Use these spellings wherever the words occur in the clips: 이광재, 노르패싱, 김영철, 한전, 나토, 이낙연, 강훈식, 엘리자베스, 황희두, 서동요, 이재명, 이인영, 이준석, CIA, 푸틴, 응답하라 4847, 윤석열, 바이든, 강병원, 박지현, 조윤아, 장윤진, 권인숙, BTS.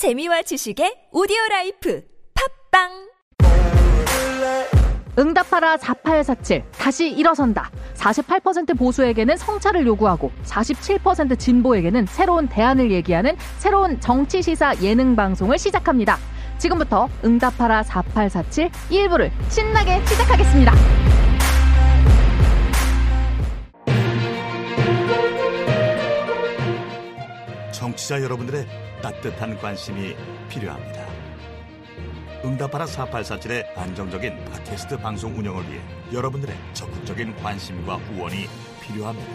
재미와 지식의 오디오라이프 팟빵 응답하라 4847 다시 일어선다. 48% 보수에게는 성찰을 요구하고 47% 진보에게는 새로운 대안을 얘기하는 새로운 정치시사 예능 방송을 시작합니다. 지금부터 응답하라 4847 1부를 신나게 시작하겠습니다. 정치자 여러분들의 따뜻한 관심이 필요합니다. 응답하라 4847의 안정적인 팟캐스트 방송 운영을 위해 여러분들의 적극적인 관심과 후원이 필요합니다.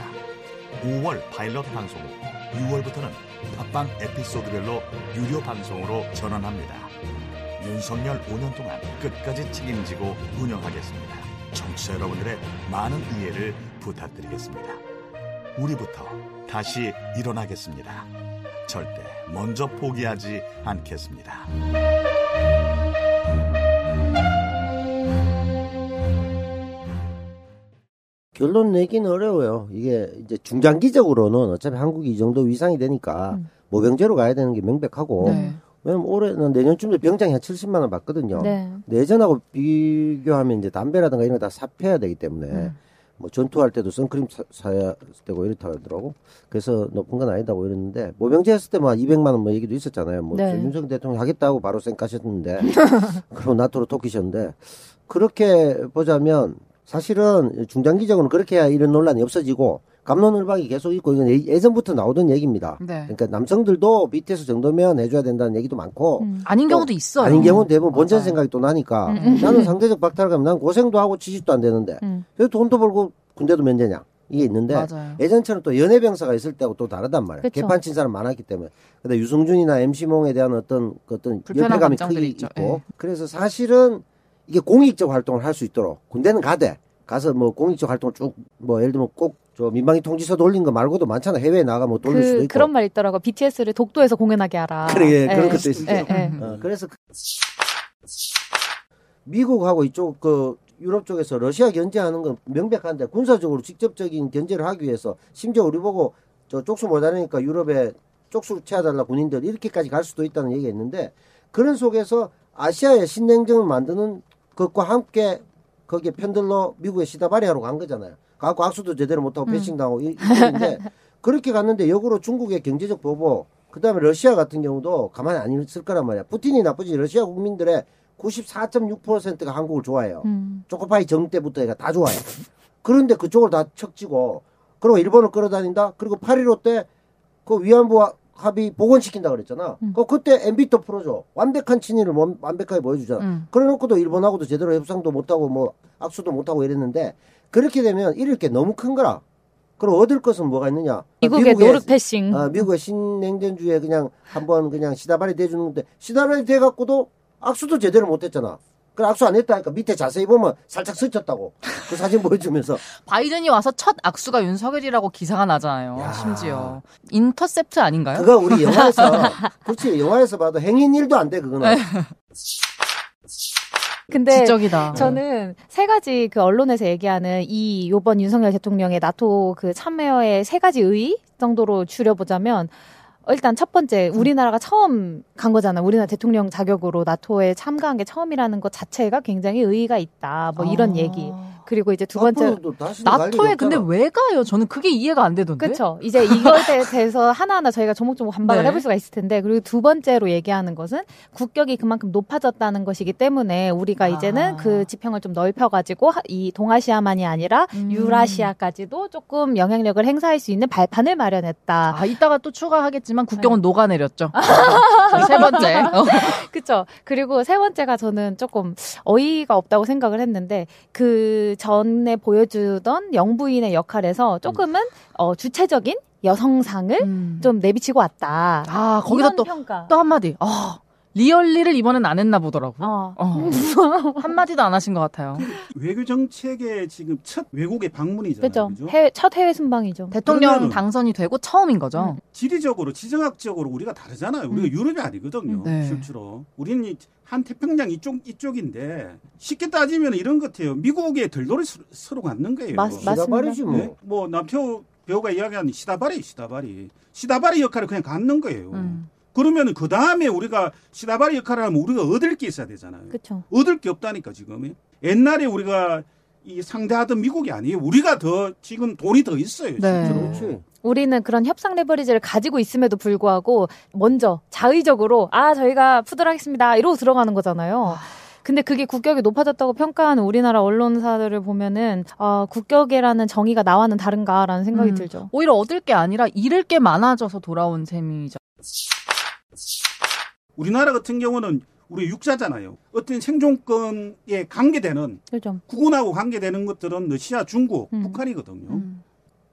5월 파일럿 방송, 6월부터는 팟빵 에피소드별로 유료 방송으로 전환합니다. 윤석열 5년 동안 끝까지 책임지고 운영하겠습니다. 청취자 여러분들의 많은 이해를 부탁드리겠습니다. 우리부터 다시 일어나겠습니다. 절대 먼저 포기하지 않겠습니다. 결론 내긴 어려워요. 이게 이제 중장기적으로는 어차피 한국이 이 정도 위상이 되니까 모병제로 가야 되는 게 명백하고 네. 왜냐면 올해는 내년쯤에 병장이 한 70만 원 받거든요. 네. 예전하고 비교하면 이제 담배라든가 이런 거 다 삽폐해야 되기 때문에 뭐 전투할 때도 선크림 사야 되고 이렇다고 하더라고. 그래서 높은 건 아니다고 이랬는데 모병제 했을 때 막 200만 원 뭐 얘기도 있었잖아요. 뭐 네. 윤석열 대통령 하겠다고 바로 쌩 까셨는데 그럼 나토로 토끼셨는데 그렇게 보자면 사실은 중장기적으로는 그렇게 해야 이런 논란이 없어지고 갑론을박이 계속 있고 이건 예전부터 나오던 얘기입니다. 네. 그러니까 남성들도 BTS 정도면 해줘야 된다는 얘기도 많고 아닌 경우도 있어요. 아닌 경우는 대부분 본전 생각이 또 나니까 나는 상대적 박탈감이 난 고생도 하고 취직도 안 되는데 돈도 벌고 군대도 면제냐 이게 있는데 맞아요. 예전처럼 또 연예병사가 있을 때하고 또 다르단 말이에요. 그쵸. 개판 친 사람 많았기 때문에 근데 유승준이나 MC몽에 대한 어떤 불편함이 크게 있고 네. 그래서 사실은 이게 공익적 활동을 할 수 있도록 군대는 가되 가서 뭐 공익적 활동을 쭉 뭐 예를 들면 꼭 저 민방위 통지서 돌린 거 말고도 많잖아. 해외에 나가 뭐 돌릴 수도 있고 그런 말 있더라고. BTS를 독도에서 공연하게 하라. 그래 그런 것도 있었죠. 그래서 미국하고 이쪽 그 유럽 쪽에서 러시아 견제하는 건 명백한데 군사적으로 직접적인 견제를 하기 위해서 심지어 우리 보고 저 쪽수 못 하니까 유럽에 쪽수 채워달라 군인들 이렇게까지 갈 수도 있다는 얘기가 있는데 그런 속에서 아시아의 신냉전을 만드는 것과 함께 거기에 편들로 미국에 시다발이하러 간 거잖아요. 가고 악수도 제대로 못하고 배신당하고 이런데 그렇게 갔는데 역으로 중국의 경제적 보복 그다음에 러시아 같은 경우도 가만히 안 있을 거란 말이야. 푸틴이 나쁘지 러시아 국민들의 94.6%가 한국을 좋아해요. 초코파이 정 때부터 애가 다 좋아해요. 그런데 그쪽을 다 척지고 그리고 일본을 끌어다닌다. 그리고 8.15 때 그 위안부 합의 복원시킨다 그랬잖아. 그때 MB도 풀어줘. 완벽한 친일을 완벽하게 보여주잖아. 그래놓고도 일본하고도 제대로 협상도 못하고 뭐 악수도 못하고 이랬는데 그렇게 되면 잃을 게 너무 큰 거라. 그럼 얻을 것은 뭐가 있느냐. 미국의 노르패싱. 미국의 신냉전주의에 그냥 한번 그냥 시다발이 돼주는 건데 시다발이 돼갖고도 악수도 제대로 못했잖아. 그래 악수 안 했다니까 밑에 자세히 보면 살짝 스쳤다고 그 사진 보여주면서 바이든이 와서 첫 악수가 윤석열이라고 기사가 나잖아요. 야. 심지어 인터셉트 아닌가요? 그거 우리 영화에서 그렇지 영화에서 봐도 행인 일도 안 돼 그거는. 근데 지적이다. 저는 세 가지 그 언론에서 얘기하는 이 요번 윤석열 대통령의 나토 그 참여의 세 가지 의의 정도로 줄여보자면. 일단 첫 번째 우리나라가 처음 간 거잖아. 우리나라 대통령 자격으로 나토에 참가한 게 처음이라는 것 자체가 굉장히 의의가 있다. 뭐 이런 얘기. 그리고 이제 두 번째 나토에 근데 왜 가요? 저는 그게 이해가 안 되던데. 그렇죠. 이제 이것에 대해서 하나하나 저희가 조목조목 반박을 네. 해볼 수가 있을 텐데 그리고 두 번째로 얘기하는 것은 국격이 그만큼 높아졌다는 것이기 때문에 우리가 이제는 그 지평을 좀 넓혀가지고 이 동아시아만이 아니라 유라시아까지도 조금 영향력을 행사할 수 있는 발판을 마련했다. 아 이따가 또 추가하겠지만 국경은 네. 녹아내렸죠. 세 번째. 그렇죠. 그리고 세 번째가 저는 조금 어이가 없다고 생각을 했는데 그 전에 보여주던 영부인의 역할에서 조금은 주체적인 여성상을 좀 내비치고 왔다. 아 거기서 또 한마디. 리얼리를 이번엔 안 했나 보더라고요. 한마디도 안 하신 것 같아요. 외교정책의 지금 첫 외국의 방문이잖아요. 그렇죠. 첫 해외 순방이죠. 대통령 당선이 되고 처음인 거죠. 지리적으로 지정학적으로 우리가 다르잖아요. 우리가 유럽이 아니거든요. 네. 실제로. 우리는 한 태평양 이쪽인데 쉽게 따지면 이런 것 같아요. 미국의 들돌이 서로 갖는 거예요. 시다발이지 뭐. 네? 뭐 남태우 배우가 이야기하는 시다발이 역할을 그냥 갖는 거예요. 그러면 그 다음에 우리가 시다바리 역할을 하면 우리가 얻을 게 있어야 되잖아요. 그쵸. 얻을 게 없다니까 지금. 옛날에 우리가 이 상대하던 미국이 아니에요. 우리가 더 지금 돈이 더 있어요. 네. 그렇죠. 우리는 그런 협상 레버리지를 가지고 있음에도 불구하고 먼저 자의적으로 아 저희가 푸들하겠습니다 이러고 들어가는 거잖아요. 근데 그게 국격이 높아졌다고 평가하는 우리나라 언론사들을 보면은 국격이라는 정의가 나와는 다른가라는 생각이 들죠. 오히려 얻을 게 아니라 잃을 게 많아져서 돌아온 셈이죠. 우리나라 같은 경우는 우리 육자잖아요. 어떤 생존권에 관계되는 그렇죠. 국군하고 관계되는 것들은 러시아, 중국, 북한이거든요.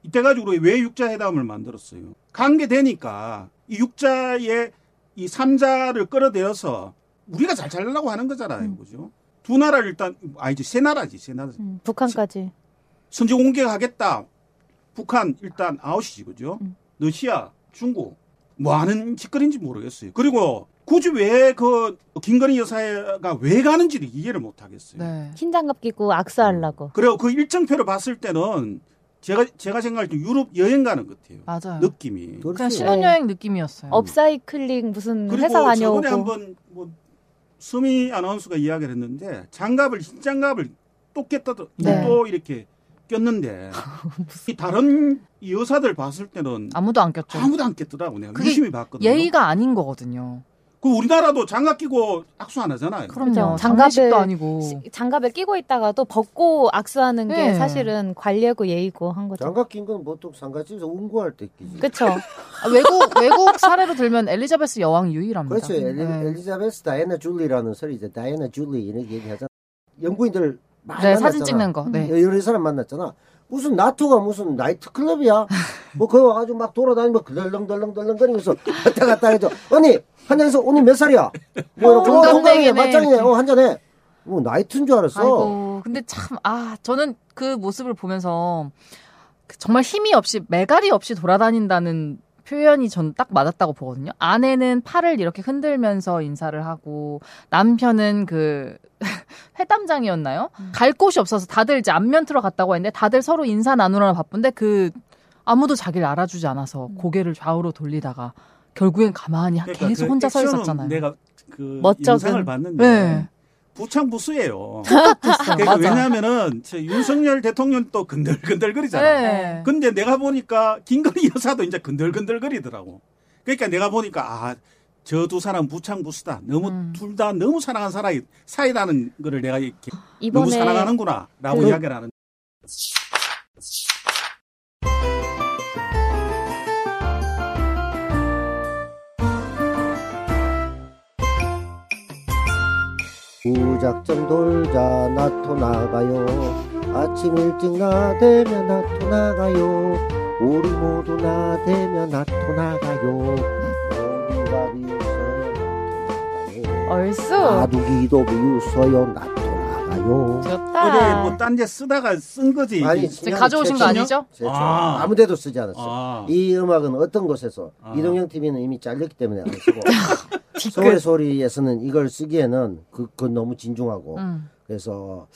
이때 가지고 우리 왜 육자회담을 만들었어요? 관계되니까 이 육자의 이 3자를 끌어들여서 우리가 잘 살려고 하는 거잖아요. 그죠? 두 나라 일단 아니지 세 나라. 북한까지 선제 공격하겠다. 북한 일단 아웃이지 그죠? 러시아, 중국 뭐 하는 짓거리인지 모르겠어요. 그리고 굳이 왜 그 김건희 여사가 왜 가는지를 이해를 못 하겠어요. 네. 흰 장갑 끼고 악수하려고. 그리고 그 일정표를 봤을 때는 제가 생각할 때 유럽 여행 가는 것 같아요. 맞아요. 느낌이. 그냥 신혼여행 느낌이었어요. 업사이클링 무슨 회사 다녀오고. 그리고 저번에 한번 뭐 수미 아나운서가 이야기를 했는데 흰 장갑을 또 꼈다 네. 또 이렇게 꼈는데 이 다른 여사들 봤을 때는 아무도 안 꼈죠. 아무도 안 꼈더라고 내가 유심히 봤거든요. 예의가 아닌 거거든요. 그 우리나라도 장갑 끼고 악수 안 하잖아요. 그럼요. 장갑도 아니고 장갑을 끼고 있다가도 벗고 악수하는 게 네. 사실은 관례고 예의고 한 거죠. 장갑 낀 건 보통 상가집에서 운구할 때 끼지. 그렇죠. 외국 사례로 들면 엘리자베스 여왕 유일합니다. 그렇죠. 엘리자베스 다이애나 줄리라는 소리 이제 다이애나 줄리 이런 얘기하잖아. 영국인들 많이 네, 만났잖아. 사진 찍는 거. 네. 여러 사람 만났잖아. 무슨 나토가 무슨 나이트클럽이야? 뭐 그거 아주 막 돌아다니면서 덜렁덜렁거리면서 왔다 갔다 해서 언니 한 잔해서 언니 몇 살이야? 뭐 이렇게 동갑이네 맞짱이네 한 잔해 뭐 나이트인 줄 알았어. 아이고 근데 참 저는 그 모습을 보면서 정말 힘이 없이 매갈이 없이 돌아다닌다는 표현이 전 딱 맞았다고 보거든요. 아내는 팔을 이렇게 흔들면서 인사를 하고 남편은 그 회담장이었나요? 갈 곳이 없어서 다들 이제 안면트로 갔다고 했는데 다들 서로 인사 나누느라 바쁜데 그 아무도 자기를 알아주지 않아서 고개를 좌우로 돌리다가 결국엔 가만히 그러니까 계속 혼자 서 있었잖아요. 내가 그 영상을 봤는데 네. 부창부수예요. 그러니까 왜냐하면은 윤석열 대통령도 근들근들거리잖아. 네. 근데 내가 보니까 김건희 여사도 이제 근들근들거리더라고. 그러니까 내가 보니까 저 두 사람 부창부수다. 너무 둘 다 너무 사랑한 사이라는 거를 내가 이렇게 너무 사랑하는구나라고 이야기를 하는. 무작정 돌자 나토 나가요. 아침 일찍 나대면 나토 나가요. 우리 모두 나대면 나토 나가요. 어디가 비웃어요 나토 나가요. 얼쑤 아두기도 비웃어요 나토 나가요. 좋다. 어디 뭐 딴 데 쓰다가 쓴 거지. 아니 가져오신 거 아니죠? 아무데도 쓰지 않았어요. 이 음악은 어떤 곳에서 이동형 TV는 이미 잘렸기 때문에 안 쓰고 서울의 소리에서는 이걸 쓰기에는 그건 너무 진중하고 그래서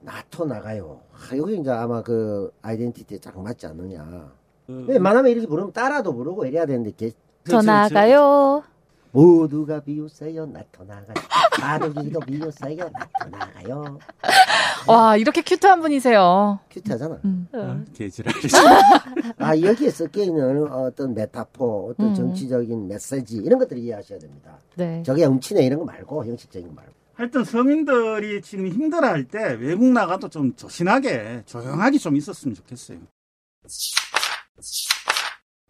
나토 나가요. 여기 이제 아마 그 아이덴티티에 딱 맞지 않느냐. 웬만하면 이렇게 부르면 따라도 부르고 이래야 되는데 더 나가요. 모두가 비웃어요 나토 나가요. 아들이도 비웃어요 나토 나가요. 와 이렇게 큐트한 분이세요. 큐트하잖아. 개지랄이지. 여기에 섞여 있는 어떤 메타포, 어떤 정치적인 메시지 이런 것들을 이해하셔야 됩니다. 네. 저게 음치네 이런 거 말고 형식적인 거 말고. 하여튼 서민들이 지금 힘들어할 때 외국 나가도 좀 조신하게 조용하게 좀 있었으면 좋겠어요.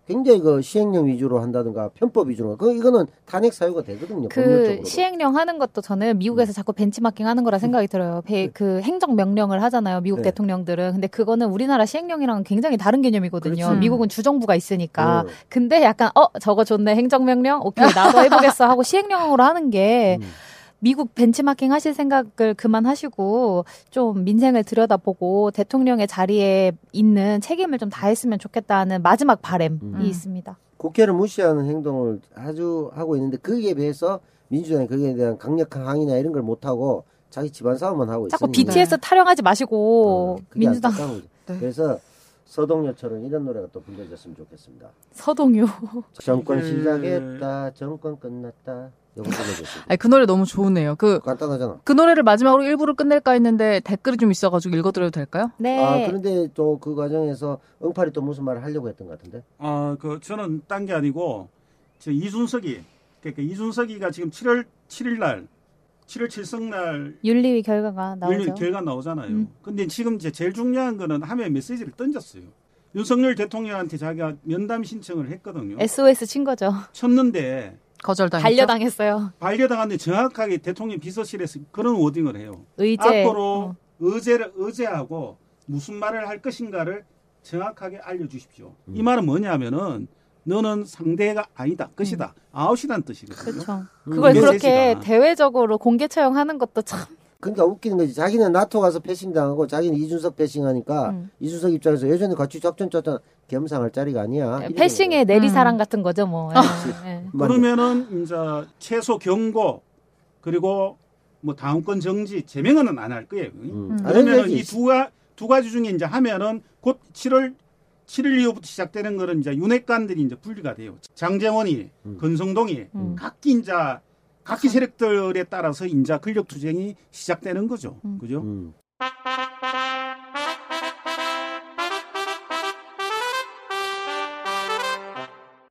굉장히 그 시행령 위주로 한다든가 편법 위주로 이거는 탄핵 사유가 되거든요. 그 법률적으로. 시행령 하는 것도 저는 미국에서 자꾸 벤치마킹 하는 거라 생각이 들어요. 그 행정명령을 하잖아요. 미국 네. 대통령들은. 근데 그거는 우리나라 시행령이랑 굉장히 다른 개념이거든요. 그렇지. 미국은 주정부가 있으니까. 근데 약간 저거 좋네 행정명령? 오케이 나도 해보겠어 하고 시행령으로 하는 게 미국 벤치마킹 하실 생각을 그만하시고 좀 민생을 들여다보고 대통령의 자리에 있는 책임을 좀 다했으면 좋겠다는 마지막 바람이 있습니다. 국회를 무시하는 행동을 아주 하고 있는데 거기에 비해서 민주당이 거기에 대한 강력한 항의나 이런 걸 못하고 자기 집안 싸움만 하고 있어요. 자꾸 BTS 타령하지 마시고 민주당. 네. 그래서 서동요처럼 이런 노래가 또 불려졌으면 좋겠습니다. 서동요. 정권 시작했다, 정권 끝났다. 아니, 그 노래 너무 좋으네요. 간단하잖아. 그 노래를 마지막으로 일부를 끝낼까 했는데 댓글이 좀 있어가지고 읽어드려도 될까요? 네. 아, 그런데 또 그 과정에서 응팔이 또 무슨 말을 하려고 했던 것 같은데? 아, 저는 딴 게 아니고 지금 이준석이가 지금 7월 7일날 7월 7성날 윤리위 결과가 나오죠. 윤리위 결과 나오잖아요. 근데 지금 이제 제일 중요한 거는 하면 메시지를 던졌어요. 윤석열 대통령한테 자기가 면담 신청을 했거든요. SOS 친 거죠. 쳤는데 거절당했죠. 반려당했는데 정확하게 대통령 비서실에서 그런 워딩을 해요. 의제. 앞으로 의제하고 무슨 말을 할 것인가를 정확하게 알려주십시오. 이 말은 뭐냐면은 너는 상대가 아니다, 것이다. 아웃이란 뜻이거든요. 그렇죠. 그걸 그렇게 대외적으로 공개 처형하는 것도 참. 그러니까 웃기는 거지. 자기는 나토 가서 패싱당하고 자기는 이준석 패싱하니까 이준석 입장에서 예전에 같이 작전 짰던 겸상할 자리가 아니야. 패싱의 내리사랑 같은 거죠, 뭐. 네. 그러면은 이제 최소 경고 그리고 뭐 다음권 정지 제명은 안 할 거예요. 그러면은 이 두 가지 중에 이제 하면은 곧 7월 7일 이후부터 시작되는 거는 이제 윤핵관들이 이제 분리가 돼요. 장제원이, 권성동이 각기 세력들에 따라서 인자 권력 투쟁이 시작되는 거죠. 그죠?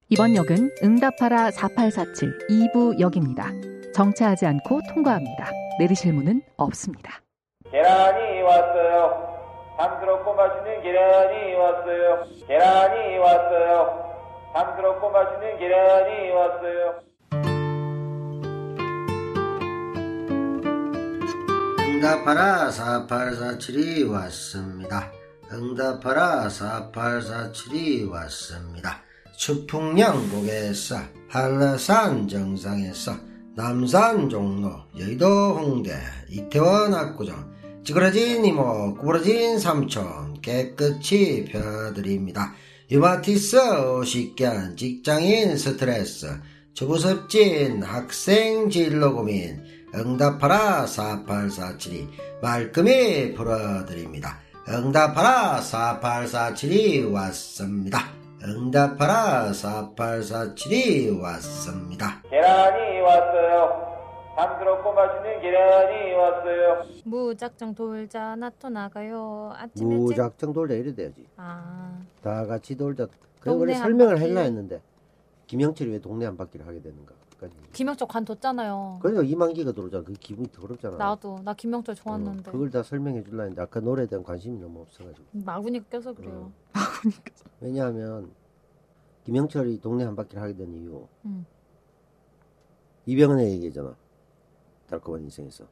이번 역은 응답하라 4847 2부 역입니다. 정차하지 않고 통과합니다. 내리실 문은 없습니다. 계란이 왔어요. 담스럽고 맛있는 계란이 왔어요. 계란이 왔어요. 담스럽고 맛있는 계란이 왔어요. 응답하라 4847이 왔습니다. 응답하라 4847이 왔습니다. 추풍령 고개에서 한라산 정상에서 남산 종로 여의도 홍대 이태원 압구정 찌그러진 이모, 구부러진 삼촌 깨끗이 펴드립니다. 유마티스 50견, 직장인 스트레스, 주부섭진, 학생 진로 고민, 응답하라 4847이 말끔히 풀어드립니다. 응답하라 4847이 왔습니다. 응답하라 4847이 왔습니다. 계란이 왔어요. 담스럽고 맛있는 계란이 왔어요. 무작정 돌자 나토 나가요. 아침에 무작정 돌자 이래 돼야지. 아. 다 같이 돌자. 그걸 원래 설명을 해놔야 했는데 김영철이 왜 동네 한 바퀴를 하게 되는가? 김영철 관 뒀잖아요. 그래서 이만기가 돌자. 그 기분이 더럽잖아. 나 김영철 좋았는데. 그걸 다 설명해 줄라 했는데 아까 노래에 대한 관심이 너무 없어가지고. 마구니가 껴서 그래요. 마구니가. 왜냐하면 김영철이 동네 한 바퀴를 하게 된 이유. 이병헌의 얘기잖아. 달콤한 인생에서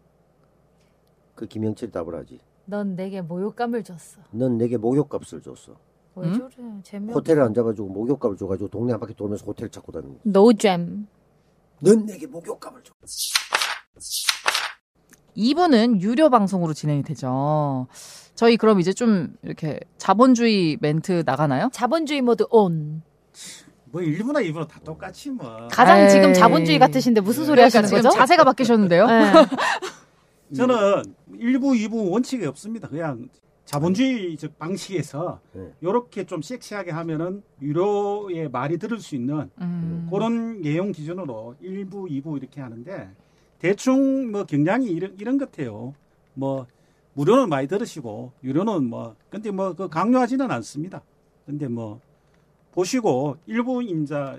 그 김영철이 답을 하지. 넌 내게 목욕값을 줬어. 넌 내게 목욕값을 줬어. 왜 저래? 재미없어. 호텔에 앉아가지고 목욕값을 줘가지고 동네 한 바퀴 돌면서 호텔 찾고 다니는 거야. 노잼. 넌 내게 목욕값을 줘. 2부는 유료 방송으로 진행이 되죠. 저희 그럼 이제 좀 이렇게 자본주의 멘트 나가나요? 자본주의 모드 온. 뭐 1부나 2부나 다 똑같이 뭐. 가장 에이. 지금 자본주의 같으신데 무슨 소리 하시는 거죠? 자세가 바뀌셨는데요. 저는 1부, 2부 원칙이 없습니다. 그냥 자본주의적 방식에서 이렇게 좀 섹시하게 하면은 유료의 말이 들을 수 있는 그런 내용 기준으로 1부, 2부 이렇게 하는데 대충 뭐 경향이 이런 것 같아요. 뭐 무료는 많이 들으시고 유료는 뭐 근데 뭐 그 강요하지는 않습니다. 근데 뭐 보시고 일부 인자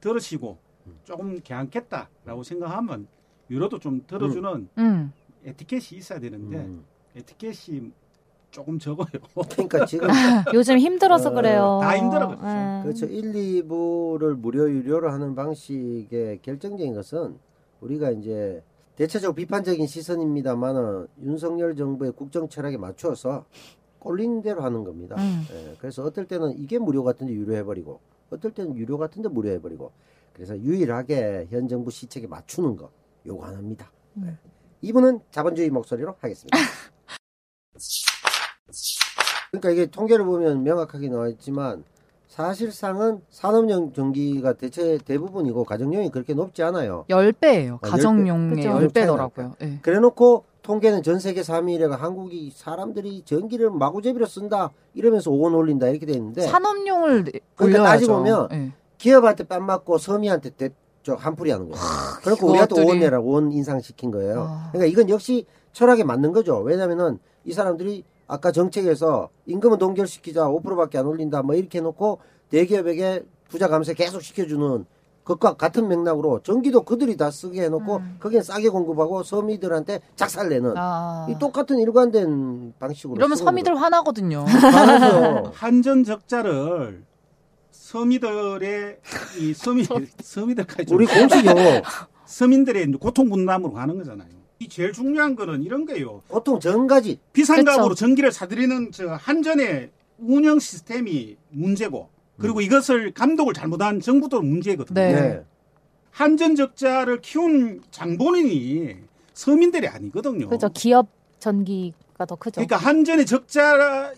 들으시고 조금 괜찮겠다라고 생각하면 유료도 좀 들어주는 에티켓이 있어야 되는데 에티켓이 조금 적어요. 그러니까 지금 요즘 힘들어서 그래요. 다 힘들어요. 그렇죠. 1, 2부를 무료 유료로 하는 방식의 결정적인 것은 우리가 이제 대체적으로 비판적인 시선입니다만 윤석열 정부의 국정 철학에 맞추어서 꼴린 대로 하는 겁니다. 예, 그래서 어떨 때는 이게 무료 같은데 유료해버리고 어떨 때는 유료 같은데 무료해버리고 그래서 유일하게 현 정부 시책에 맞추는 거 요거 하나입니다. 이분은 자본주의 목소리로 하겠습니다. 그러니까 이게 통계를 보면 명확하게 나와있지만 사실상은 산업용 전기가 대체 대부분이고 가정용이 그렇게 높지 않아요. 10배예요. 가정용의 10배더라고요. 예. 그래놓고 통계는 전 세계 3위래가 한국이 사람들이 전기를 마구잡이로 쓴다 이러면서 5원 올린다 이렇게 돼 있는데 산업용을 그러니까 따지고 보면 네. 기업한테 뺨 맞고 서민한테 한풀이 하는 거예요. 그러니까 우리가 또 5원 내라 5원 인상시킨 거예요. 그러니까 이건 역시 철학에 맞는 거죠. 왜냐하면은 이 사람들이 아까 정책에서 임금은 동결시키자 5%밖에 안 올린다 뭐 이렇게 해놓고 대기업에게 부자 감세 계속 시켜주는 그것과 같은 맥락으로 전기도 그들이 다 쓰게 해놓고 거기에 싸게 공급하고 서민들한테 작살내는 이 똑같은 일관된 방식으로 이러면 서민들 화나거든요. 한전 적자를 서민들의 이 서민들까지 우리 공식이요. 서민들의 고통 분담으로 가는 거잖아요. 이 제일 중요한 거는 이런 거예요. 보통 전가지 비싼 값으로 전기를 사들이는 저 한전의 운영 시스템이 문제고 그리고 이것을 감독을 잘못한 정부도 문제거든요. 네. 한전 적자를 키운 장본인이 서민들이 아니거든요. 그렇죠. 기업 전기가 더 크죠. 그러니까 한전의 적자가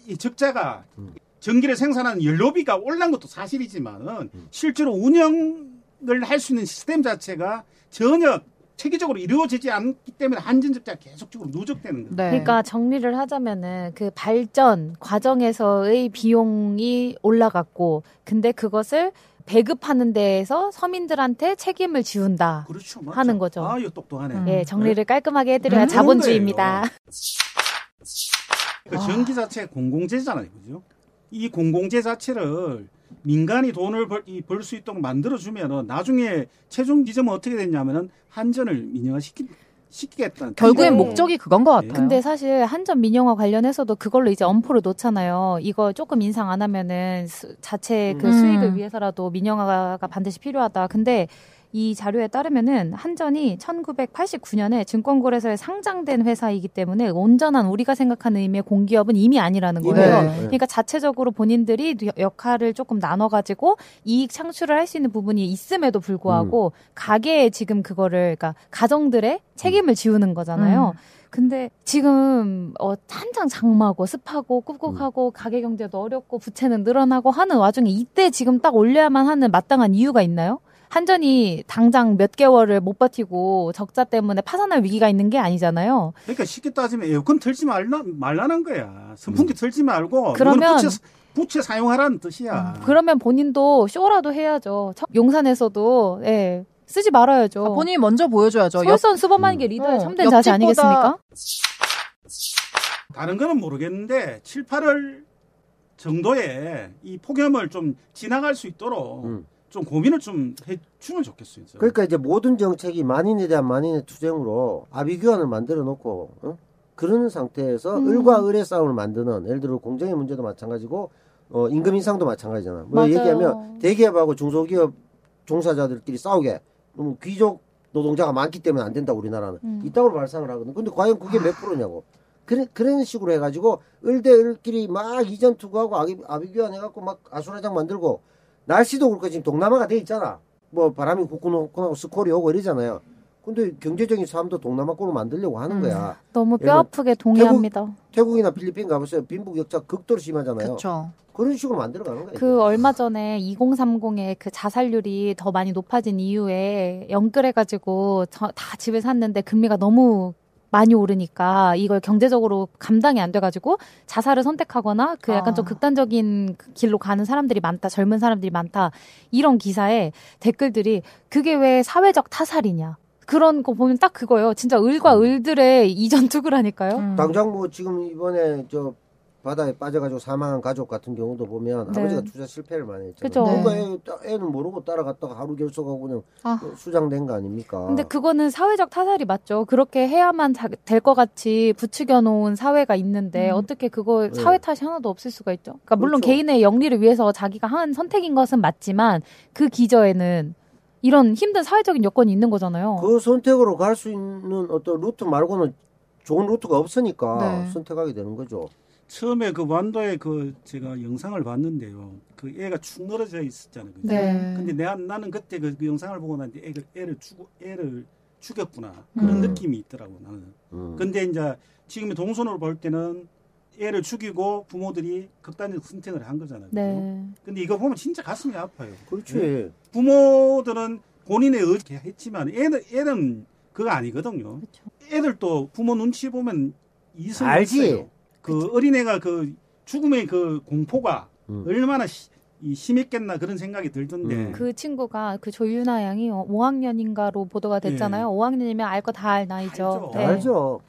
전기를 생산하는 연료비가 올라간 것도 사실이지만 실제로 운영을 할 수 있는 시스템 자체가 전혀 체계적으로 이루어지지 않기 때문에 한전 적자가 계속적으로 누적되는 거예요. 네. 그러니까 정리를 하자면은 그 발전 과정에서의 비용이 올라갔고 근데 그것을 배급하는 데에서 서민들한테 책임을 지운다 그렇죠, 하는 거죠. 아, 이거 똑똑하네. 예, 정리를 네. 깔끔하게 해드려야 자본주의입니다. 그러니까 전기 자체가 공공재잖아요. 그죠? 이 공공재 자체를 민간이 돈을 벌 수 있도록 만들어주면 나중에 최종 지점은 어떻게 됐냐면 한전을 민영화시키겠다는. 결국엔 목적이 그건 것 같아요. 근데 사실 한전 민영화 관련해서도 그걸로 이제 엄포를 놓잖아요. 이거 조금 인상 안 하면은 자체 그 수익을 위해서라도 민영화가 반드시 필요하다. 근데 이 자료에 따르면은 한전이 1989년에 증권거래소에 상장된 회사이기 때문에 온전한 우리가 생각하는 의미의 공기업은 이미 아니라는 거예요. 네. 그러니까 자체적으로 본인들이 역할을 조금 나눠가지고 이익 창출을 할 수 있는 부분이 있음에도 불구하고 가게에 지금 그거를 그러니까 가정들의 책임을 지우는 거잖아요. 근데 지금 한창 장마고 습하고 꿉꿉하고 가계 경제도 어렵고 부채는 늘어나고 하는 와중에 이때 지금 딱 올려야만 하는 마땅한 이유가 있나요? 한전이 당장 몇 개월을 못 버티고 적자 때문에 파산할 위기가 있는 게 아니잖아요. 그러니까 쉽게 따지면 에어컨 틀지 말라는 거야. 선풍기 틀지 말고. 그러면 부채 사용하라는 뜻이야. 그러면 본인도 쇼라도 해야죠. 용산에서도 예, 쓰지 말아야죠. 아, 본인이 먼저 보여줘야죠. 솔선수범하는 게 리더의 참된 자세 아니겠습니까? 다른 거는 모르겠는데 7, 8월 정도에 이 폭염을 좀 지나갈 수 있도록 좀 고민을 좀 해주면 좋겠어요. 진짜. 그러니까 이제 모든 정책이 만인에 대한 만인의 투쟁으로 아비규환을 만들어 놓고 그런 상태에서 을과 을의 싸움을 만드는 예를 들어 공정의 문제도 마찬가지고 임금 인상도 마찬가지잖아. 뭐 얘기하면 대기업하고 중소기업 종사자들끼리 싸우게 너무 귀족 노동자가 많기 때문에 안 된다 우리나라는. 이따구로 발상을 하거든. 근데 과연 그게 몇 프로냐고. 그런 식으로 해가지고 을대 을끼리 막 이전 투구하고 아비규환 해갖고 막 아수라장 만들고 날씨도 그렇고 지금 동남아가 돼 있잖아. 뭐 바람이 후끈후끈하고 스콜이 오고 이러잖아요. 근데 경제적인 삶도 동남아권으로 만들려고 하는 거야. 너무 뼈아프게 동의합니다. 태국이나 필리핀 가보세요. 빈부격차 극도로 심하잖아요. 그렇죠. 그런 식으로 만들어가는 거예요. 그 얼마 전에 2030의 그 자살률이 더 많이 높아진 이유에 영끌해가지고 다 집을 샀는데 금리가 너무 많이 오르니까 이걸 경제적으로 감당이 안 돼가지고 자살을 선택하거나 그 약간 좀 극단적인 길로 가는 사람들이 많다. 젊은 사람들이 많다. 이런 기사에 댓글들이 그게 왜 사회적 타살이냐. 그런 거 보면 딱 그거예요. 진짜 을과 을들의 이전 투구라니까요. 당장 뭐 지금 이번에 저 바다에 빠져가지고 사망한 가족 같은 경우도 보면 아버지가 투자 실패를 많이 했잖아요. 뭔가 애는 모르고 따라갔다가 하루 결석하고 그냥 수장된 거 아닙니까? 근데 그거는 사회적 타살이 맞죠. 그렇게 해야만 될 것 같이 부추겨놓은 사회가 있는데 어떻게 그거 사회 탓이 하나도 없을 수가 있죠. 그러니까 물론 그렇죠. 개인의 영리를 위해서 자기가 한 선택인 것은 맞지만 그 기저에는 이런 힘든 사회적인 여건이 있는 거잖아요. 그 선택으로 갈 수 있는 어떤 루트 말고는 좋은 루트가 없으니까 선택하게 되는 거죠. 처음에 그 완도에 그 제가 영상을 봤는데요. 그 애가 축 늘어져 있었잖아요. 근데 나는 그때 그 영상을 보고 난 뒤에 애를 죽였구나. 그런 느낌이 있더라고 나는. 근데 이제 지금의 동선으로 볼 때는 애를 죽이고 부모들이 극단적 선택을 한 거잖아요. 근데 이거 보면 진짜 가슴이 아파요. 그렇죠. 부모들은 본인의 의지했지만 애는 그거 아니거든요. 그쵸. 애들도 부모 눈치 보면 이성이 알지. 그 그쵸. 어린애가 그 죽음의 그 공포가 얼마나 심했겠나 그런 생각이 들던데. 그 친구가 그 조윤아 양이 5학년인가로 보도가 됐잖아요. 네. 5학년이면 알 거 다 알 나이죠. 네. 알죠.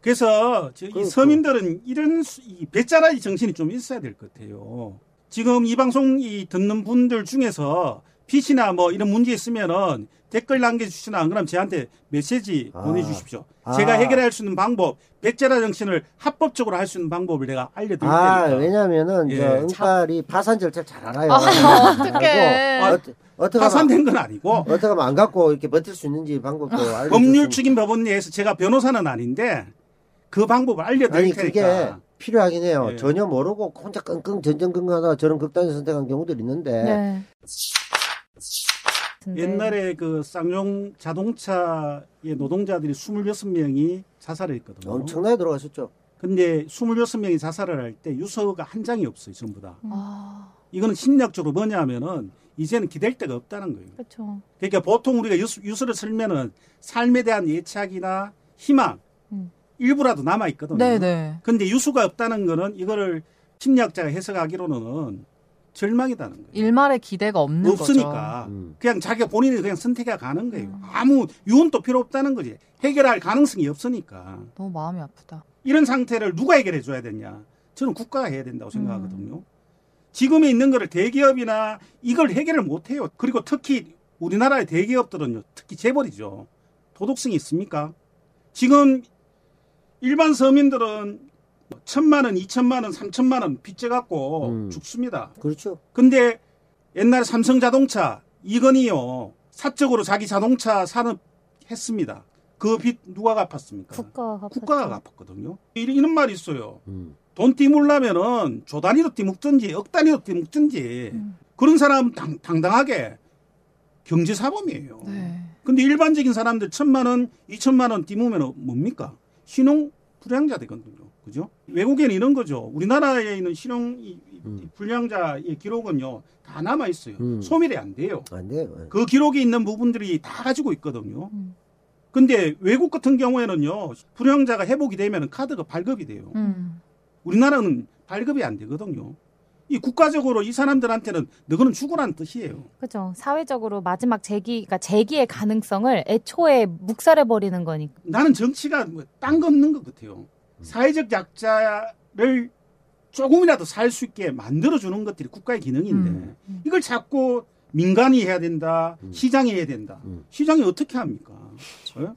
그래서 이 서민들은 이런 배짜라지 정신이 좀 있어야 될 것 같아요. 지금 이 방송 듣는 분들 중에서 빚이나 뭐 이런 문제 있으면은 댓글 남겨주시나 안 그러면 저한테 메시지 보내주십시오. 제가 해결할 수 있는 방법, 백제라 정신을 합법적으로 할 수 있는 방법을 내가 알려드릴 테니까. 왜냐면은 은빨이 파산 절차 잘 알아요. 어떻게? 파산된 건 아니고 어떻게 하면 안 갖고 이렇게 버틸 수 있는지 방법도 알려주세요. 법률적인 법원 내에서 제가 변호사는 아닌데 그 방법을 알려드릴 테니까. 그게 필요하긴 해요. 예. 전혀 모르고 혼자 끙끙 전전긍긍하다 저런 극단을 선택한 경우들 있는데. 네. 옛날에 그 쌍용 자동차의 노동자들이 26명이 자살을 했거든요. 엄청나게 들어가셨죠. 근데 26명이 자살을 할 때 유서가 한 장이 없어요, 전부 다. 이거는 심리학적으로 뭐냐면은 이제는 기댈 데가 없다는 거예요. 그렇죠. 그러니까 보통 우리가 유서를 쓸면은 삶에 대한 예측이나 희망 일부라도 남아 있거든요. 네네. 근데 유서가 없다는 거는 이거를 심리학자가 해석하기로는 절망이다는 거예요. 일말의 기대가 없는 없으니까 거죠. 그냥 자기가 본인이 그냥 선택해 가는 거예요. 아무 유언도 필요 없다는 거지. 해결할 가능성이 없으니까. 너무 마음이 아프다. 이런 상태를 누가 해결해 줘야 되냐. 저는 국가가 해야 된다고 생각하거든요. 지금에 있는 거를 대기업이나 이걸 해결을 못해요. 그리고 특히 우리나라의 대기업들은요. 특히 재벌이죠. 도덕성이 있습니까? 지금 일반 서민들은 1,000만 원, 2,000만 원, 3,000만 원 빚져 갖고 죽습니다. 그렇죠. 근데 옛날에 삼성자동차 이건희요 사적으로 자기 자동차 산업 했습니다. 그 빚 누가 갚았습니까? 국가가 갚았거든요. 이런 말이 있어요. 돈 띠물라면은 조 단위로 띠묵든지 억 단위로 띠묵든지 그런 사람 당당하게 경제 사범이에요. 네. 근데 일반적인 사람들 1,000만 원, 2,000만 원 띠무면 뭡니까? 신용 불량자되거든요. 그죠? 외국에는 이런 거죠. 우리나라에 있는 신용 불량자의 기록은요, 다 남아있어요. 소멸이 안 돼요. 안 돼요. 그 기록에 있는 부분들이 다 가지고 있거든요. 근데 외국 같은 경우에는요, 불량자가 회복이 되면 카드가 발급이 돼요. 우리나라는 발급이 안 되거든요. 이 국가적으로 이 사람들한테는 너는 죽으라는 뜻이에요. 그렇죠. 사회적으로 마지막 재기의 가능성을 애초에 묵살해버리는 거니까. 나는 정치가 딴 거 없는 것 같아요. 사회적 약자를 조금이라도 살 수 있게 만들어주는 것들이 국가의 기능인데 이걸 자꾸 민간이 해야 된다, 시장이 해야 된다. 시장이 어떻게 합니까? 네?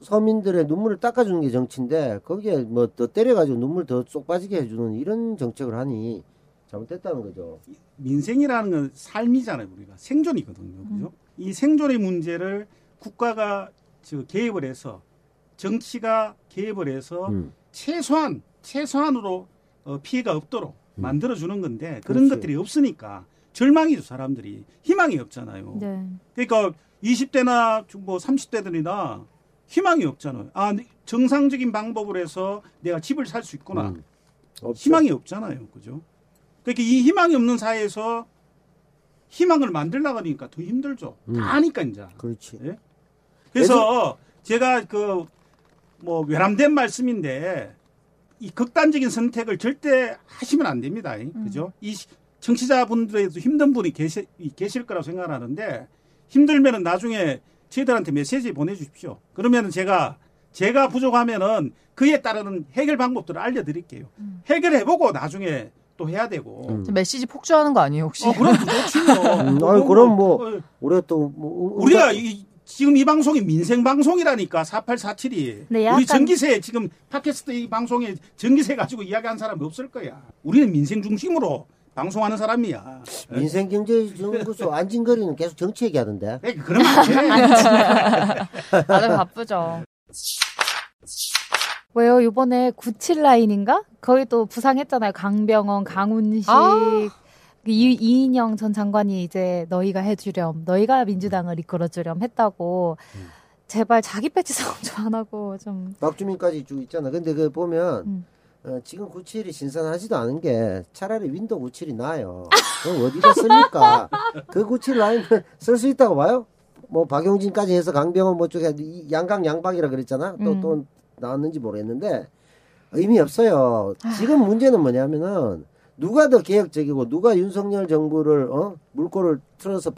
서민들의 눈물을 닦아주는 게 정치인데 거기에 뭐 더 때려가지고 눈물 더 쏙 빠지게 해주는 이런 정책을 하니 잘못됐다는 거죠. 민생이라는 건 삶이잖아요. 우리가 생존이거든요. 그죠? 이 생존의 문제를 국가가 개입을 해서 정치가 개입을 해서 최소한으로 피해가 없도록 만들어주는 건데 그런 그렇지. 것들이 없으니까 절망이죠. 사람들이. 희망이 없잖아요. 네. 그러니까 20대나 뭐 30대들이나 희망이 없잖아요. 아, 정상적인 방법으로 해서 내가 집을 살 수 있구나. 희망이 없잖아요. 그죠? 그러니까 이 희망이 없는 사회에서 희망을 만들려고 하니까 더 힘들죠. 다 아니까 이제. 그렇지. 네? 그래서 제가 그 뭐 외람된 말씀인데 이 극단적인 선택을 절대 하시면 안 됩니다. 그죠? 이 청취자분들에도 힘든 분이 계실 거라고 생각하는데 힘들면은 나중에 저희들한테 메시지 보내주십시오. 그러면은 제가 부족하면은 그에 따르는 해결 방법들을 알려드릴게요. 해결해보고 나중에 또 해야 되고 메시지 폭주하는 거 아니에요 혹시? 그럼 그럼 뭐 우리가 또 우리가 지금 이 방송이 민생 방송이라니까 4847이 네, 우리 전기세 지금 팟캐스트 이 방송에 전기세 가지고 이야기한 사람이 없을 거야. 우리는 민생 중심으로 방송하는 사람이야. 민생 경제 연구소 안진거리는 계속 정치 얘기하던데. 네, 그러면 다들 바쁘죠. 왜요? 이번에 97라인인가? 거의 또 부상했잖아요. 강병원, 강훈식, 이인영 전 장관이 이제 너희가 해주렴, 너희가 민주당을 이끌어주렴 했다고. 제발 자기 배치 싸움 좀 안 하고 좀. 박주민까지 쭉 있잖아. 근데 그 보면 지금 97이 신선하지도 않은 게 차라리 윈도우 97이 나아요. 어디다 씁니까? 그 97라인을 쓸 수 있다고 봐요? 뭐 박용진까지 해서 강병원 뭐 쪽에 양강 양박이라 그랬잖아. 또 나왔는지 모르겠는데 의미 없어요. 지금 문제는 뭐냐면은 누가 더 개혁적이고 누가 윤석열 정부를 물꼬를 틀어서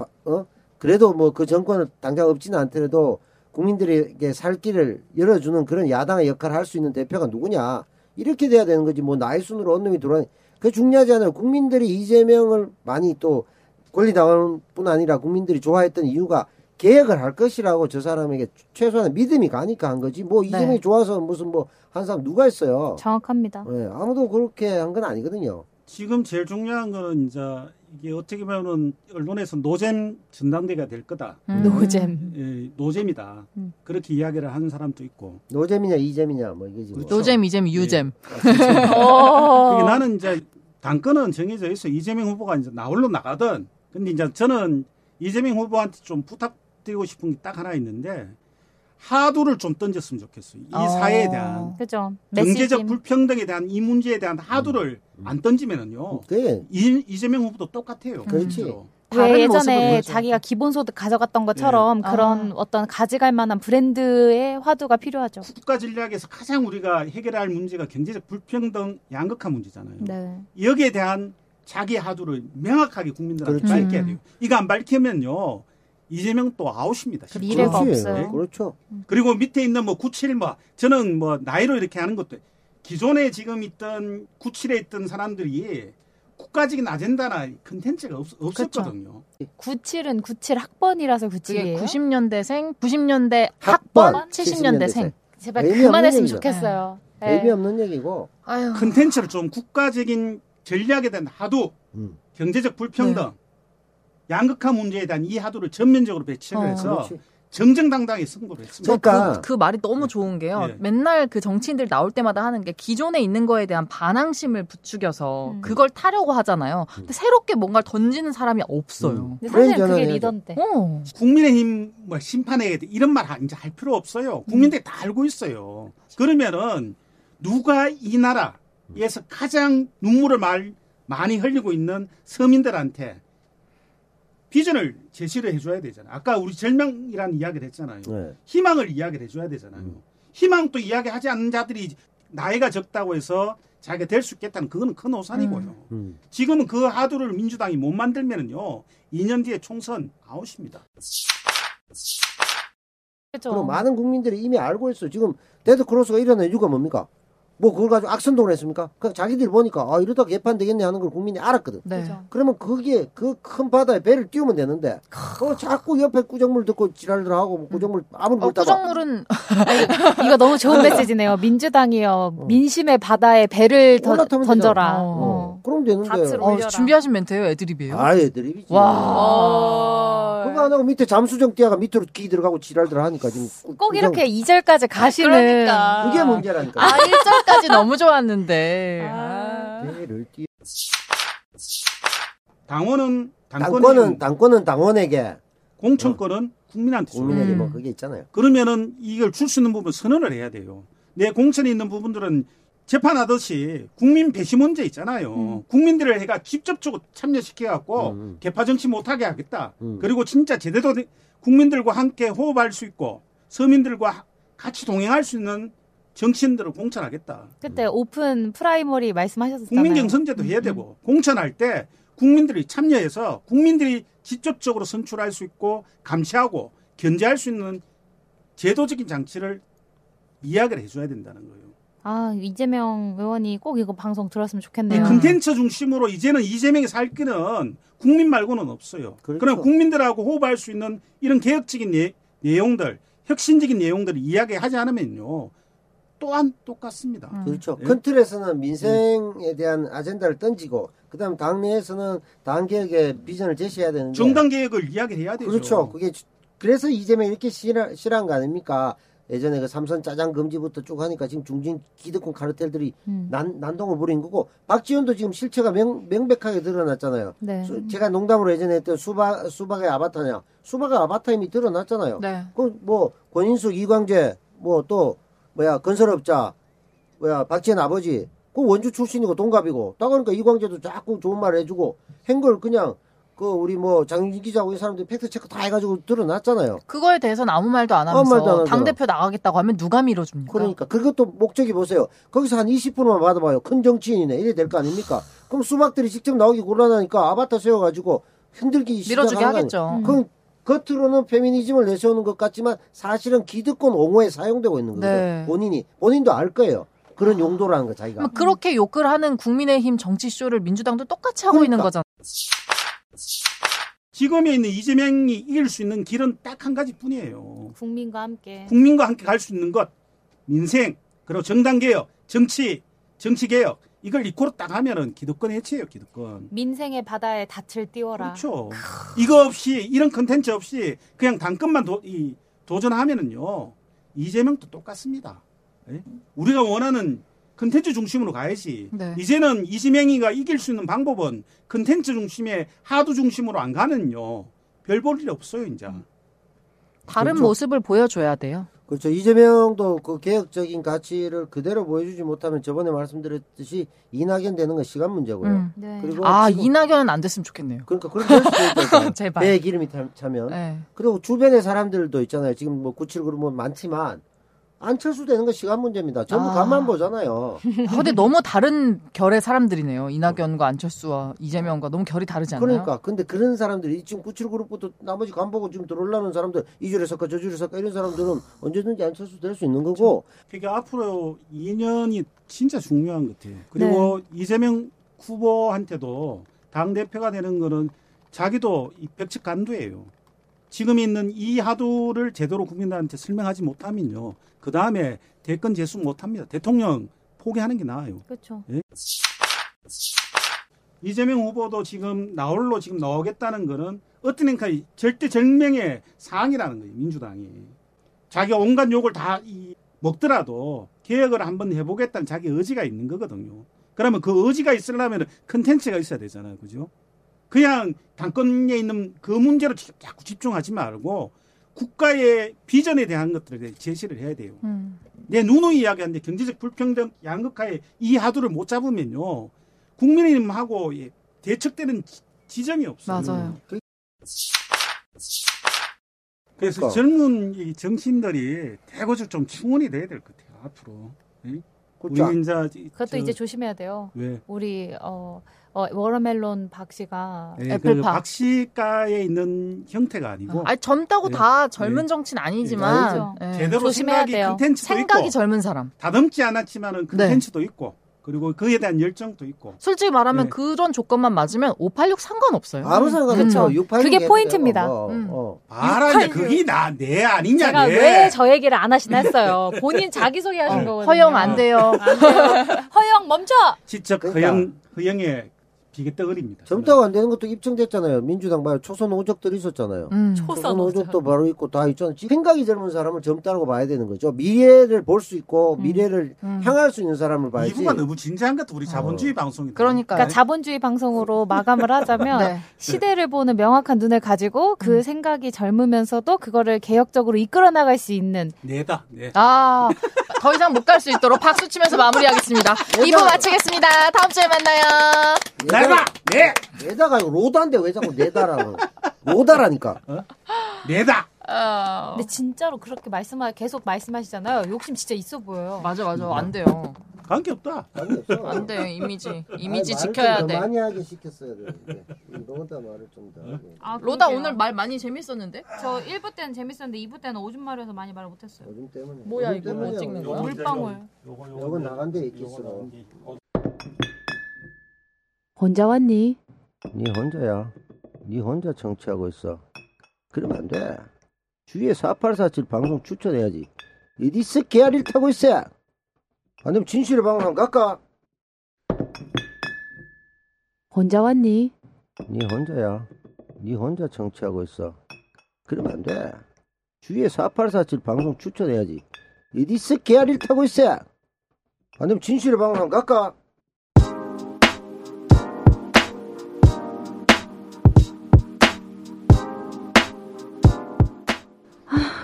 그래도 뭐 그 정권을 당장 없지는 않더라도 국민들에게 살 길을 열어주는 그런 야당의 역할을 할 수 있는 대표가 누구냐 이렇게 돼야 되는 거지. 뭐 나의 순으로 어느 놈이 들어오니 그게 중요하지 않아요. 국민들이 이재명을 많이 또 권리당원뿐 아니라 국민들이 좋아했던 이유가 개혁을 할 것이라고 저 사람에게 최소한 믿음이 가니까 한 거지. 뭐 이재명이 네. 좋아서 무슨 뭐 한 사람 누가 했어요. 정확합니다. 네, 아무도 그렇게 한 건 아니거든요. 지금 제일 중요한 거는 이제 이게 어떻게 보면 언론에서 노잼 전당대가 될 거다. 노잼. 예, 노잼이다. 그렇게 이야기를 하는 사람도 있고. 노잼이냐 이잼이냐 뭐 이게 지금. 그렇죠. 노잼, 이잼, 유잼. 예. 아, 나는 이제 당권은 정해져 있어. 이재명 후보가 이제 나홀로 나가든. 근데 이제 저는 이재명 후보한테 좀 부탁드리고 싶은 게 딱 하나 있는데 하도를 좀 던졌으면 좋겠어요. 이 사회에 대한 그렇죠. 경제적 불평등에 대한 이 문제에 대한 하도를 안 던지면은요. 네. 이재명 후보도 똑같아요. 그렇죠. 왜 예전에 자기가 기본소득 가져갔던 것처럼 네. 그런 어떤 가져갈 만한 브랜드의 화두가 필요하죠. 국가 전략에서 가장 우리가 해결할 문제가 경제적 불평등 양극화 문제잖아요. 네. 여기에 대한 자기 하두를 명확하게 국민들한테 그렇죠. 밝혀야 돼요. 이거 안 밝히면요. 이재명 또 아웃입니다. 미래가 없어요. 네. 그렇죠. 그리고 밑에 있는 뭐 97, 뭐 저는 뭐 나이로 이렇게 하는 것도 기존에 지금 있던 97에 있던 사람들이 국가적인 아젠다나 컨텐츠가 없었거든요. 그렇죠. 97은 97학번이라서 97이에요. 90년대생, 90년대 학번, 70년대생. 제발 그만했으면 좋겠어요. 네. 의미 없는 얘기고. 컨텐츠를 좀 국가적인 전략에 대한 하도, 경제적 불평등, 네. 양극화 문제에 대한 이 하도를 전면적으로 배치를 해서 그렇지. 정정당당히 승부를 했습니다. 그러니까 그 말이 너무 좋은 게요. 네. 맨날 그 정치인들 나올 때마다 하는 게 기존에 있는 거에 대한 반항심을 부추겨서 그걸 타려고 하잖아요. 근데 새롭게 뭔가를 던지는 사람이 없어요. 사실 그게 리더인데. 국민의힘 뭐 심판에 이런 말 이제 할 필요 없어요. 국민들이 다 알고 있어요. 그러면은 누가 이 나라에서 가장 눈물을 많이 흘리고 있는 서민들한테 비전을 제시를 해줘야 되잖아요. 아까 우리 절망이라는 이야기를 했잖아요. 네. 희망을 이야기를 해줘야 되잖아요. 희망도 이야기하지 않는 자들이 나이가 적다고 해서 자기가 될 수 있겠다는 그건 큰 오산이고요. 지금은 그 하도를 민주당이 못 만들면은요. 2년 뒤에 총선 아웃입니다. 그렇죠. 그럼 많은 국민들이 이미 알고 있어요. 지금 데드크로스가 일어난 이유가 뭡니까? 뭐 그걸 가지고 악선동을 했습니까? 그냥 자기들이 보니까 아 이러다가 개판되겠네 하는 걸 국민이 알았거든. 네. 그러면 거기에 그 큰 바다에 배를 띄우면 되는데 그걸 자꾸 옆에 꾸정물 듣고 지랄들 하고 꾸정물 아무리 물다가 꾸정물은 이거 너무 좋은 메시지네요. 민주당이요. 민심의 바다에 배를 던져라. 그럼 되는데 준비하신 멘트예요? 애드립이에요? 아 애드립이지. 와. 그거 안 하고 밑에 잠수정 띠아가 밑으로 기 들어가고 지랄들 하니까 지금 꼭 이렇게 2절까지 가시는 그러니까. 그게 문제라니까. 아 1절 까지 너무 좋았는데. 당권은 당원에게, 공천권은 국민한테 주는 거예요. 뭐 그게 있잖아요. 그러면은 이걸 줄 수 있는 부분 선언을 해야 돼요. 내 공천에 있는 부분들은 재판하듯이 국민 배시 문제 있잖아요. 국민들을 해가 직접적으로 참여시켜 갖고 개파 정치 못하게 하겠다. 그리고 진짜 제대로 국민들과 함께 호흡할 수 있고 서민들과 같이 동행할 수 있는. 정치인들을 공천하겠다. 그때 오픈 프라이머리 말씀하셨잖아요. 국민경선제도 해야 되고 공천할 때 국민들이 참여해서 국민들이 직접적으로 선출할 수 있고 감시하고 견제할 수 있는 제도적인 장치를 이야기를 해줘야 된다는 거예요. 아 이재명 의원이 꼭 이거 방송 들었으면 좋겠네요. 콘텐츠 중심으로 이제는 이재명이 살 길은 국민 말고는 없어요. 그렇죠. 그럼 국민들하고 호흡할 수 있는 이런 개혁적인 내용들, 혁신적인 내용들을 이야기하지 않으면요. 또한 똑같습니다. 그렇죠. 네. 큰 틀에서는 민생에 대한 아젠다를 던지고 그다음 당내에서는 당개혁의 비전을 제시해야 되는데 정당개혁을 이야기해야 되죠. 그렇죠. 그게 그래서 이재명이 이렇게 싫어한 거 아닙니까? 예전에 그 삼선 짜장 금지부터 쭉 하니까 지금 중진 기득권 카르텔들이 난동을 부린 거고 박지현도 지금 실체가 명백하게 드러났잖아요. 네. 제가 농담으로 예전에 했던 수박의 아바타냐. 수박의 아바타 이미 드러났잖아요. 네. 그럼 뭐 권인숙, 이광재 뭐 또 건설업자, 박지현 아버지, 그 원주 출신이고 동갑이고, 딱 그러니까 이광재도 자꾸 좋은 말 해주고, 행걸 그냥 그 우리 뭐 장윤진 기자하고 이 사람들 팩트 체크 다 해가지고 들어놨잖아요. 그거에 대해서는 아무 말도 안 하면서 당 대표 나가겠다고 하면 누가 밀어줍니까? 그러니까 그것도 목적이 보세요. 거기서 한 20%만 받아봐요. 큰 정치인이네 이래 될 거 아닙니까? 그럼 수박들이 직접 나오기 곤란하니까 아바타 세워가지고 흔들기 밀어주게 하겠죠. 그럼 겉으로는 페미니즘을 내세우는 것 같지만 사실은 기득권 옹호에 사용되고 있는 거예요. 네. 본인도 알 거예요. 그런 용도라는 거 자기가. 그렇게 욕을 하는 국민의힘 정치쇼를 민주당도 똑같이 하고 있는 거잖아. 지금에 있는 이재명이 이길 수 있는 길은 딱 한 가지 뿐이에요. 국민과 함께 갈 수 있는 것. 민생, 그리고 정당개혁, 정치개혁. 이걸 이코로 딱 하면은 기득권 해체예요, 기득권. 민생의 바다에 닻을 띄워라. 그렇죠. 이거 없이, 이런 컨텐츠 없이 그냥 당권만 도전하면은요, 이재명도 똑같습니다. 네? 우리가 원하는 컨텐츠 중심으로 가야지. 네. 이제는 이재명이가 이길 수 있는 방법은 컨텐츠 중심에 하도 중심으로 안 가는요. 별 볼 일이 없어요, 이제. 다른 그렇죠. 모습을 보여줘야 돼요. 그렇죠. 이재명도 그 개혁적인 가치를 그대로 보여주지 못하면 저번에 말씀드렸듯이 이낙연 되는 건 시간 문제고요. 네. 그리고 이낙연은 안 됐으면 좋겠네요. 그러니까 그렇게 할 수도 있다니까요. 제발. 배에 기름이 차면. 네. 그리고 주변의 사람들도 있잖아요. 지금 뭐 97그룹 뭐 많지만 안철수 되는 건 시간 문제입니다. 전부 간만 보잖아요. 근데 너무 다른 결의 사람들이네요. 이낙연과 안철수와 이재명과 너무 결이 다르지 않나요? 그러니까. 근데 그런 사람들이 지금 97그룹부터 나머지 간보고 지금 들어오려는 사람들, 이 줄에 섞어 저 줄에 섞어 이런 사람들은 언제든지 안철수 될 수 있는 거고. 그러니까 앞으로 2년이 진짜 중요한 것 같아요. 그리고 네. 이재명 후보한테도 당대표가 되는 거는 자기도 백측 간두예요. 지금 있는 이 하도를 제대로 국민들한테 설명하지 못하면요. 그 다음에 대권 재수 못합니다. 대통령 포기하는 게 나아요. 그렇죠. 예? 이재명 후보도 지금 나홀로 지금 나오겠다는 거는 어떤 행태가 절대절명의 사항이라는 거예요. 민주당이. 자기가 온갖 욕을 다 먹더라도 개혁을 한번 해보겠다는 자기 의지가 있는 거거든요. 그러면 그 의지가 있으려면 컨텐츠가 있어야 되잖아요. 그죠? 그냥 당권에 있는 그 문제로 자꾸 집중하지 말고 국가의 비전에 대한 것들을 제시를 해야 돼요. 내 누누이 이야기하는데 경제적 불평등 양극화의 이 하도를 못 잡으면요. 국민의힘하고 대척되는 지점이 없어요. 맞아요. 그래서 그러니까. 젊은 이 정치인들이 대거주 좀 충원이 돼야 될 것 같아요. 앞으로. 네? 그것도 이제 조심해야 돼요. 왜? 우리 워터멜론 박씨가 네, 애플팝 박씨가에 있는 형태가 아니고 젊다고 네. 다 젊은 네. 정치는 아니지만 네. 제대로 조심해야 돼요. 생각이 젊은 사람 다듬지 않았지만은 컨텐츠도 네. 있고 그리고 그에 대한 열정도 있고 솔직히 말하면 네. 그런 조건만 맞으면 586 상관없어요. 바로 상관없죠. 그게 포인트입니다. 바로 그게 내 아니냐 제가 왜 저 얘기를 안 하시나 했어요. 본인 자기소개 하신 거거든요. 허영 안 돼요. 허영 멈춰. 지적 허영의 비계 떡을입니다. 젊다고 안 되는 것도 입증됐잖아요. 민주당 바로 초선 오적들이 있었잖아요. 초선 오적도 바로 있고 다 있잖아요. 생각이 젊은 사람을 젊다고 봐야 되는 거죠. 미래를 볼 수 있고 미래를 향할 수 있는 사람을 봐야지. 이분만 너무 진지한 것 같아. 우리 자본주의 방송이. 그러니까 자본주의 방송으로 마감을 하자면 네. 시대를 보는 명확한 눈을 가지고 그 생각이 젊으면서도 그거를 개혁적으로 이끌어 나갈 수 있는. 네다. 네. 더 이상 못 갈 수 있도록 박수 치면서 마무리하겠습니다. 2부 마치겠습니다. 다음 주에 만나요. 내다! 네! 내다가 이거 로다인데 왜 자꾸 내다라고. 로다라니까. 내다! 근데 진짜로 그렇게 계속 말씀하시잖아요. 욕심 진짜 있어 보여요. 맞아. 안 돼요. 관계없다. 안 돼요. 이미지 지켜야 돼. 많이 하게 시켰어야 돼. 로다 말을 좀 더. 로다 그러게요. 오늘 말 많이 재밌었는데? 저 1부 때는 재밌었는데 2부 때는 오줌 마려서 많이 말을 못했어요. 오줌 때문에. 뭐야 이거 뭐 찍는 거야? 물방울. 요건 나간 데 있겠어. 혼자 왔니? 네 혼자야. 네 혼자 청취하고 있어. 그러면 안 돼. 주위에 4847 방송 추천해야지. 어디서 개아리를 타고 있어? 안 되면 진실의 방으로 한번 갈까? 혼자 왔니? 네 혼자야. 네 혼자 청취하고 있어. 그러면 안 돼. 주위에 4847 방송 추천해야지. 어디서 개아리를 타고 있어? 안 되면 진실의 방으로 한번 갈까?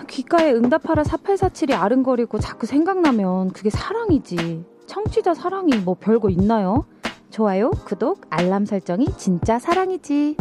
귓가에 응답하라 4847이 아른거리고 자꾸 생각나면 그게 사랑이지. 청취자 사랑이 뭐 별거 있나요? 좋아요, 구독, 알람 설정이 진짜 사랑이지.